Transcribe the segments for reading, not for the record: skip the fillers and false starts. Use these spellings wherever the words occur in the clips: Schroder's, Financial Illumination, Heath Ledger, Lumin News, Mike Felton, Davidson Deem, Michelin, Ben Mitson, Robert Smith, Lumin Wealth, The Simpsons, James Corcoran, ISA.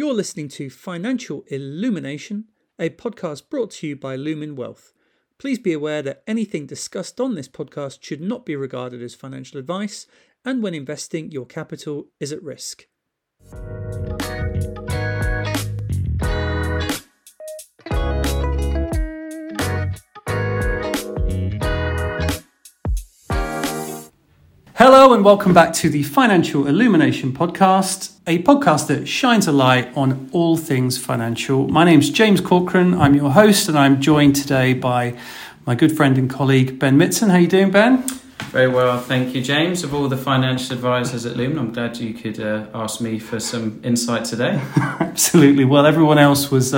You're listening to Financial Illumination, a podcast brought to you by Lumin Wealth. Please be aware that anything discussed on this podcast should not be regarded as financial advice, and when investing, your capital is at risk. Hello and welcome back to the Financial Illumination podcast, a podcast that shines a light on all things financial. My name's James Corcoran, I'm your host, and I'm joined today by my good friend and colleague, Ben Mitson. How are you doing, Ben? Very well, thank you, James. Of all the financial advisors at Lumin, I'm glad you could ask me for some insight today. Absolutely. Well, everyone else was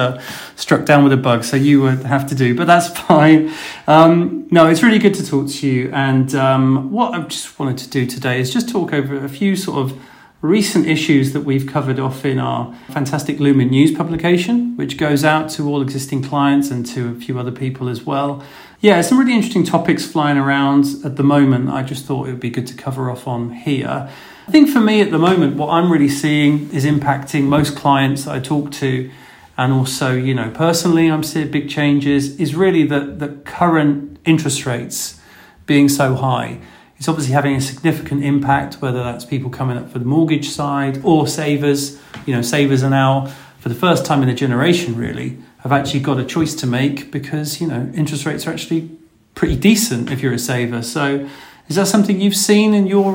struck down with a bug, so you would have to do, but that's fine. No, it's really good to talk to you. And what I just wanted to do today is just talk over a few sort of recent issues that we've covered off in our fantastic Lumin News publication, which goes out to all existing clients and to a few other people as well. Yeah, some really interesting topics flying around at the moment. I just thought it would be good to cover off on here. I think for me at the moment, what I'm really seeing is impacting most clients that I talk to, and also, you know, personally, I'm seeing big changes, is really the current interest rates being so high. It's obviously having a significant impact, whether that's people coming up for the mortgage side or savers. You know, savers are now, for the first time in a generation really, have actually got a choice to make because, you know, interest rates are actually pretty decent if you're a saver. So is that something you've seen in your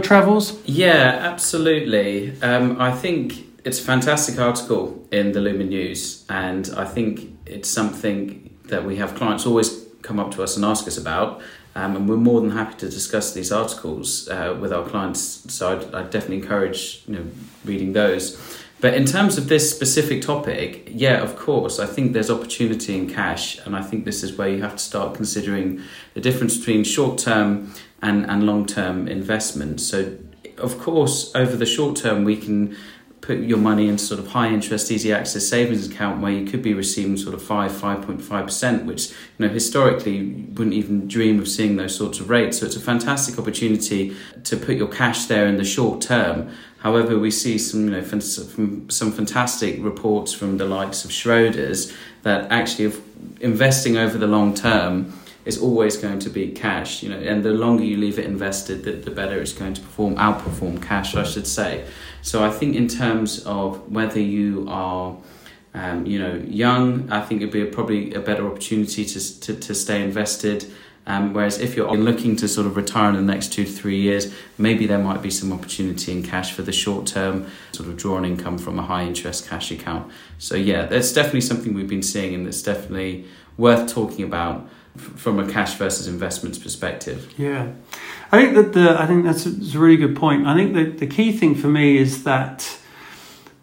travels? Yeah, absolutely. I think it's a fantastic article in the Lumin News, and I think it's something that we have clients always come up to us and ask us about. And we're more than happy to discuss these articles with our clients. So I'd definitely encourage, you know, reading those. But in terms of this specific topic, yeah, of course, I think there's opportunity in cash. And I think this is where you have to start considering the difference between short-term and long-term investments. So, of course, over the short term, we can put your money into sort of high interest, easy access savings account where you could be receiving sort of 5.5%, which, you know, historically you wouldn't even dream of seeing those sorts of rates. So it's a fantastic opportunity to put your cash there in the short term. However, we see some, you know, some fantastic reports from the likes of Schroder's that actually if investing over the long term is always going to be cash, you know, and the longer you leave it invested, the better it's going to outperform cash, I should say. So I think in terms of whether you are, you know, young, I think it'd be probably a better opportunity to stay invested. Whereas if you're looking to sort of retire in the next 2 to 3 years, maybe there might be some opportunity in cash for the short term, sort of drawing income from a high interest cash account. So yeah, that's definitely something we've been seeing, and it's definitely worth talking about from a cash versus investments perspective. Yeah, I think that's a really good point. I think that the key thing for me is that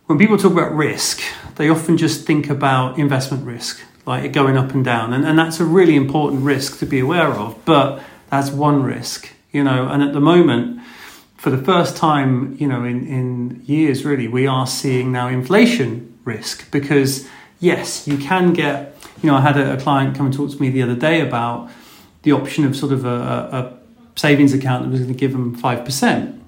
when people talk about risk, they often just think about investment risk, like it going up and down. And that's a really important risk to be aware of, but that's one risk, you know. And at the moment, for the first time, you know, in years really, we are seeing now inflation risk, because yes, you can get, you know, I had a client come and talk to me the other day about the option of sort of a savings account that was going to give them 5%.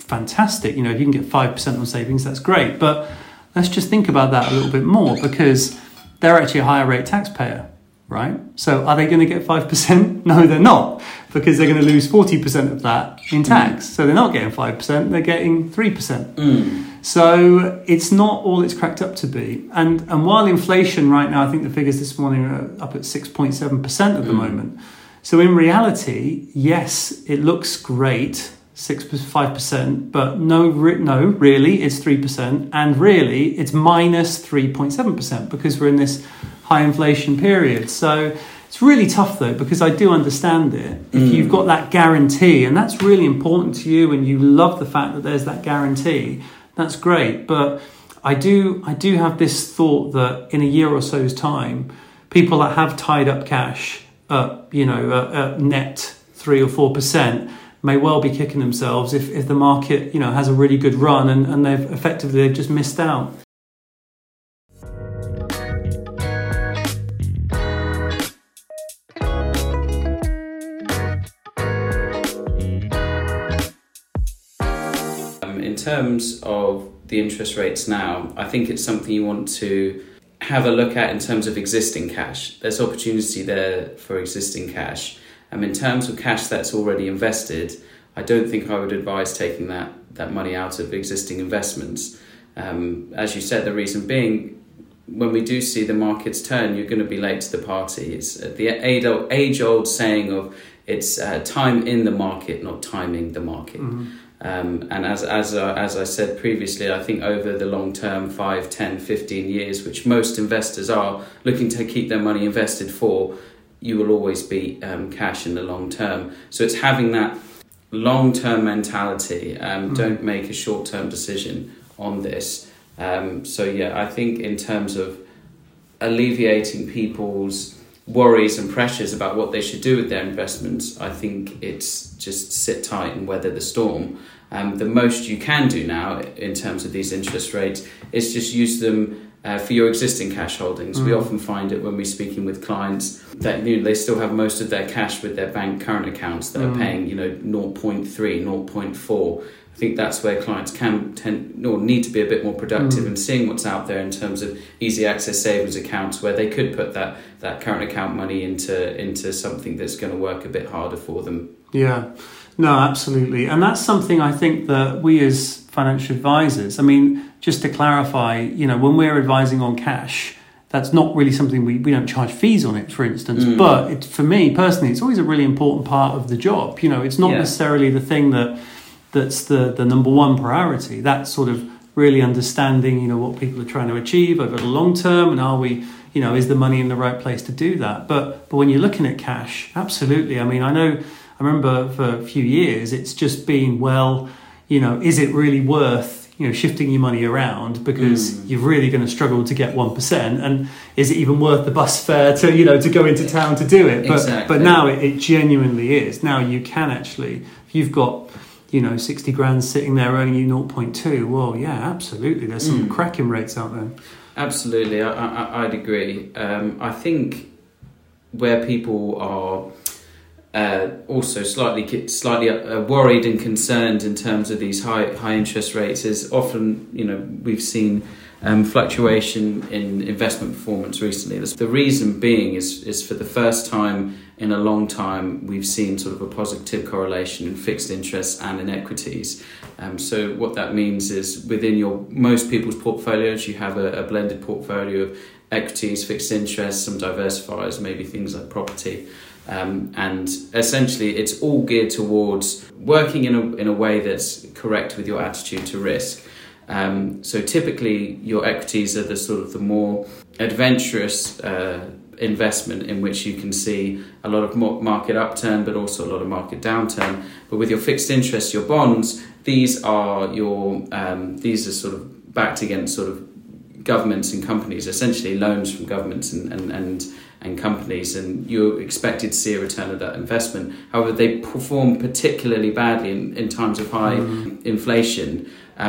Fantastic. You know, if you can get 5% on savings, that's great. But let's just think about that a little bit more, because they're actually a higher rate taxpayer, right? So are they going to get 5%? No, they're not, because they're going to lose 40% of that in tax. So they're not getting 5%, they're getting 3%. So it's not all it's cracked up to be. And while inflation right now, I think the figures this morning are up at 6.7% at the moment. So in reality, yes, it looks great, 5%, but no, really, it's 3%. And really, it's minus 3.7% because we're in this high inflation period. So it's really tough, though, because I do understand it. If you've got that guarantee, and that's really important to you, and you love the fact that there's that guarantee, that's great. But I do have this thought that in a year or so's time, people that have tied up cash, you know, net 3 or 4%, may well be kicking themselves if the market, you know, has a really good run and they've effectively just missed out. In terms of the interest rates now, I think it's something you want to have a look at in terms of existing cash. There's opportunity there for existing cash. In terms of cash that's already invested, I don't think I would advise taking that money out of existing investments. As you said, the reason being, when we do see the markets turn, you're going to be late to the party. It's the age-old saying of it's time in the market, not timing the market. Mm-hmm. And as I said previously, I think over the long term, 5, 10, 15 years, which most investors are looking to keep their money invested for, you will always be cash in the long term. So it's having that long-term mentality. Don't make a short-term decision on this. So yeah, I think in terms of alleviating people's worries and pressures about what they should do with their investments, I think it's just sit tight and weather the storm. The most you can do now in terms of these interest rates is just use them for your existing cash holdings. Mm-hmm. We often find it when we're speaking with clients that they still have most of their cash with their bank current accounts that are paying 0.3, 0.4. I think that's where clients can tend or need to be a bit more productive and seeing what's out there in terms of easy access savings accounts where they could put that current account money into something that's going to work a bit harder for them. Yeah, no, absolutely. And that's something I think that we as financial advisors, just to clarify, when we're advising on cash, that's not really something we don't charge fees on it, for instance. Mm. But for me personally, it's always a really important part of the job. It's not necessarily the thing that's the number one priority. That's sort of really understanding, what people are trying to achieve over the long term, and are we, is the money in the right place to do that? But when you're looking at cash, absolutely. I remember for a few years, it's just been, is it really worth, shifting your money around because you're really going to struggle to get 1%, and is it even worth the bus fare to, to go into town to do it? But exactly. But now it genuinely is. Now you can actually, if you've got, 60 grand sitting there earning you 0.2, well, yeah, absolutely. There's some cracking rates out there. Absolutely, I'd agree. I think where people are also slightly worried and concerned in terms of these high interest rates is often, we've seen fluctuation in investment performance recently. The reason being is for the first time in a long time, we've seen sort of a positive correlation in fixed interests and in equities. So what that means is within most people's portfolios, you have a blended portfolio of equities, fixed interests, some diversifiers, maybe things like property. And essentially, it's all geared towards working in a way that's correct with your attitude to risk. So typically, your equities are the sort of the more adventurous investment in which you can see a lot of market upturn, but also a lot of market downturn. But with your fixed interest, your bonds, these are sort of backed against sort of governments and companies, essentially loans from governments and companies, and you're expected to see a return of that investment. However, they perform particularly badly in times of high inflation.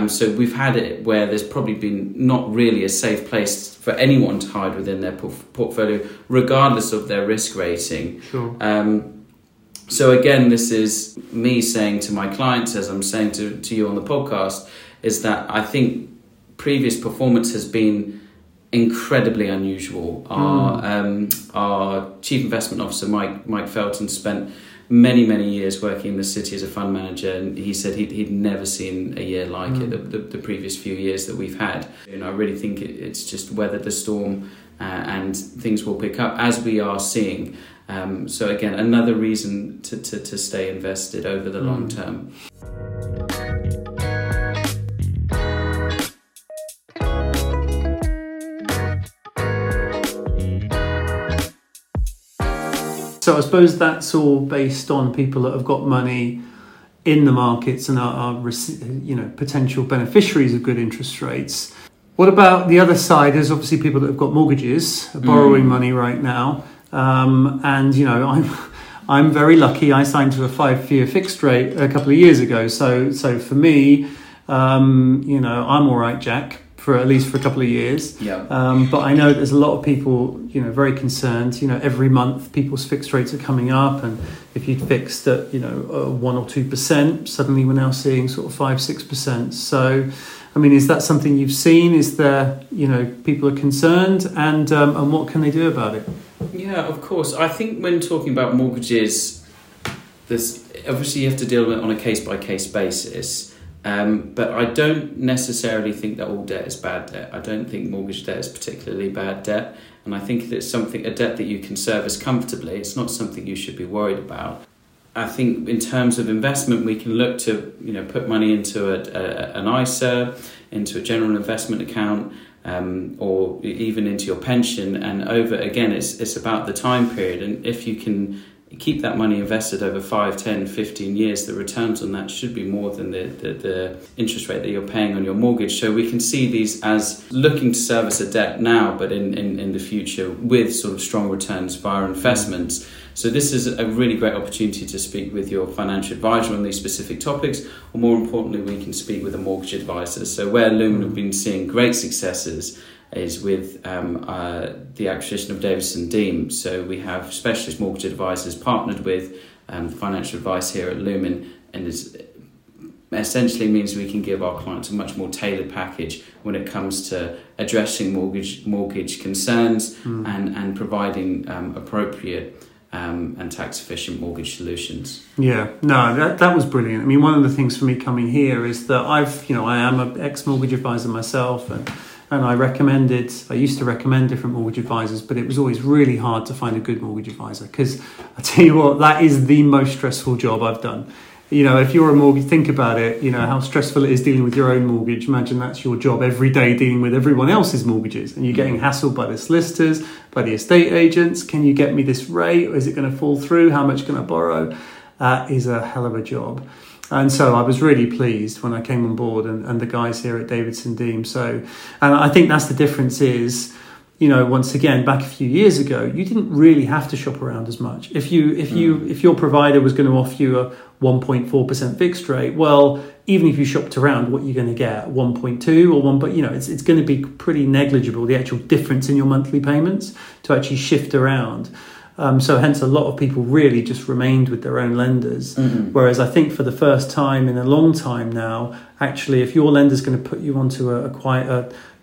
So we've had it where there's probably been not really a safe place for anyone to hide within their portfolio, regardless of their risk rating. Sure. So again, this is me saying to my clients, as I'm saying to you on the podcast, is that I think previous performance has been incredibly unusual. Our chief investment officer, Mike Felton, spent many years working in the city as a fund manager, and he said he'd never seen a year like it, the previous few years that we've had. I really think it's just weathered the storm, and things will pick up as we are seeing. So again, another reason to stay invested over the long term. So I suppose that's all based on people that have got money in the markets and are potential beneficiaries of good interest rates. What about the other side? There's obviously people that have got mortgages, borrowing money right now. And, I'm very lucky. I signed to a 5-year fixed rate a couple of years ago. So for me, I'm all right, Jack, for at least for a couple of years. Yeah. But I know there's a lot of people, very concerned, every month people's fixed rates are coming up, and if you'd fixed at 1 or 2%, suddenly we're now seeing sort of 5-6%. So I mean, is that something you've seen? Is there, you know, people are concerned, and what can they do about it? Yeah, of course. I think when talking about mortgages, there's obviously you have to deal with it on a case-by-case basis. But I don't necessarily think that all debt is bad debt. I don't think mortgage debt is particularly bad debt. And I think that it's something, a debt that you can service comfortably. It's not something you should be worried about. I think in terms of investment, we can look to, you know, put money into an ISA, into a general investment account, or even into your pension. And over, again, it's about the time period. And if you can keep that money invested over 5, 10, 15 years, the returns on that should be more than the interest rate that you're paying on your mortgage. So we can see these as looking to service a debt now, but in the future with sort of strong returns via investments. So this is a really great opportunity to speak with your financial advisor on these specific topics, or more importantly, we can speak with a mortgage advisor. So where Lumin have been seeing great successes is with the acquisition of Davidson Deem. So we have specialist mortgage advisors partnered with the financial advice here at Lumin, and it essentially means we can give our clients a much more tailored package when it comes to addressing mortgage concerns and providing appropriate and tax-efficient mortgage solutions. Yeah, no, that was brilliant. I mean, one of the things for me coming here is that I am an ex-mortgage advisor myself, and I used to recommend different mortgage advisors, but it was always really hard to find a good mortgage advisor, because I tell you what, that is the most stressful job I've done. You know, if you're a mortgage, think about it, you know, how stressful it is dealing with your own mortgage. Imagine that's your job every day, dealing with everyone else's mortgages, and you're getting hassled by the solicitors, by the estate agents. Can you get me this rate? Is it going to fall through? How much can I borrow? That is a hell of a job. And so I was really pleased when I came on board and the guys here at Davidson Deem. So, and I think that's the difference is, you know, once again, back a few years ago, you didn't really have to shop around as much. If your provider was going to offer you a 1.4% fixed rate, well, even if you shopped around, what you're going to get 1.2 or one, but you know, it's going to be pretty negligible, the actual difference in your monthly payments to actually shift around. So hence a lot of people really just remained with their own lenders. Mm-hmm. Whereas I think for the first time in a long time now, actually, if your lender's going to put you onto a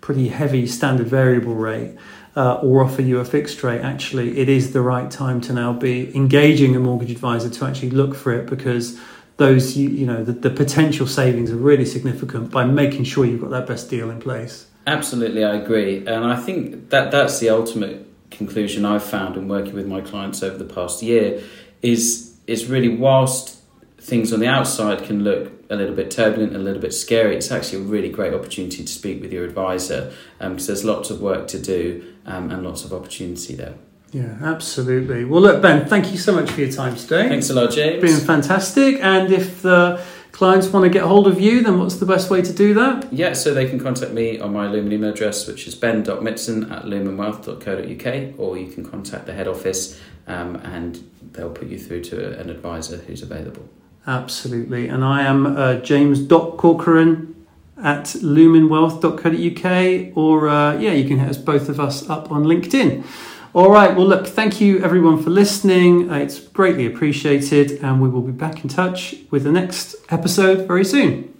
pretty heavy standard variable rate or offer you a fixed rate, actually, it is the right time to now be engaging a mortgage advisor to actually look for it, because those, you know, the potential savings are really significant by making sure you've got that best deal in place. Absolutely, I agree. And I think that's the ultimate conclusion I've found in working with my clients over the past year is really, whilst things on the outside can look a little bit turbulent, a little bit scary, it's actually a really great opportunity to speak with your advisor, because there's lots of work to do and lots of opportunity there. Yeah, absolutely. Well, look, Ben, thank you so much for your time today. Thanks a lot, James. It's been fantastic. And if the clients want to get hold of you, then what's the best way to do that? Yeah, so they can contact me on my Lumin email address, which is ben.mitson@luminwealth.co.uk, or you can contact the head office and they'll put you through to an advisor who's available. Absolutely. And I am James.Corcoran@luminwealth.co.uk, or you can hit us, both of us, up on LinkedIn. All right, well, look, thank you everyone for listening. It's greatly appreciated, and we will be back in touch with the next episode very soon.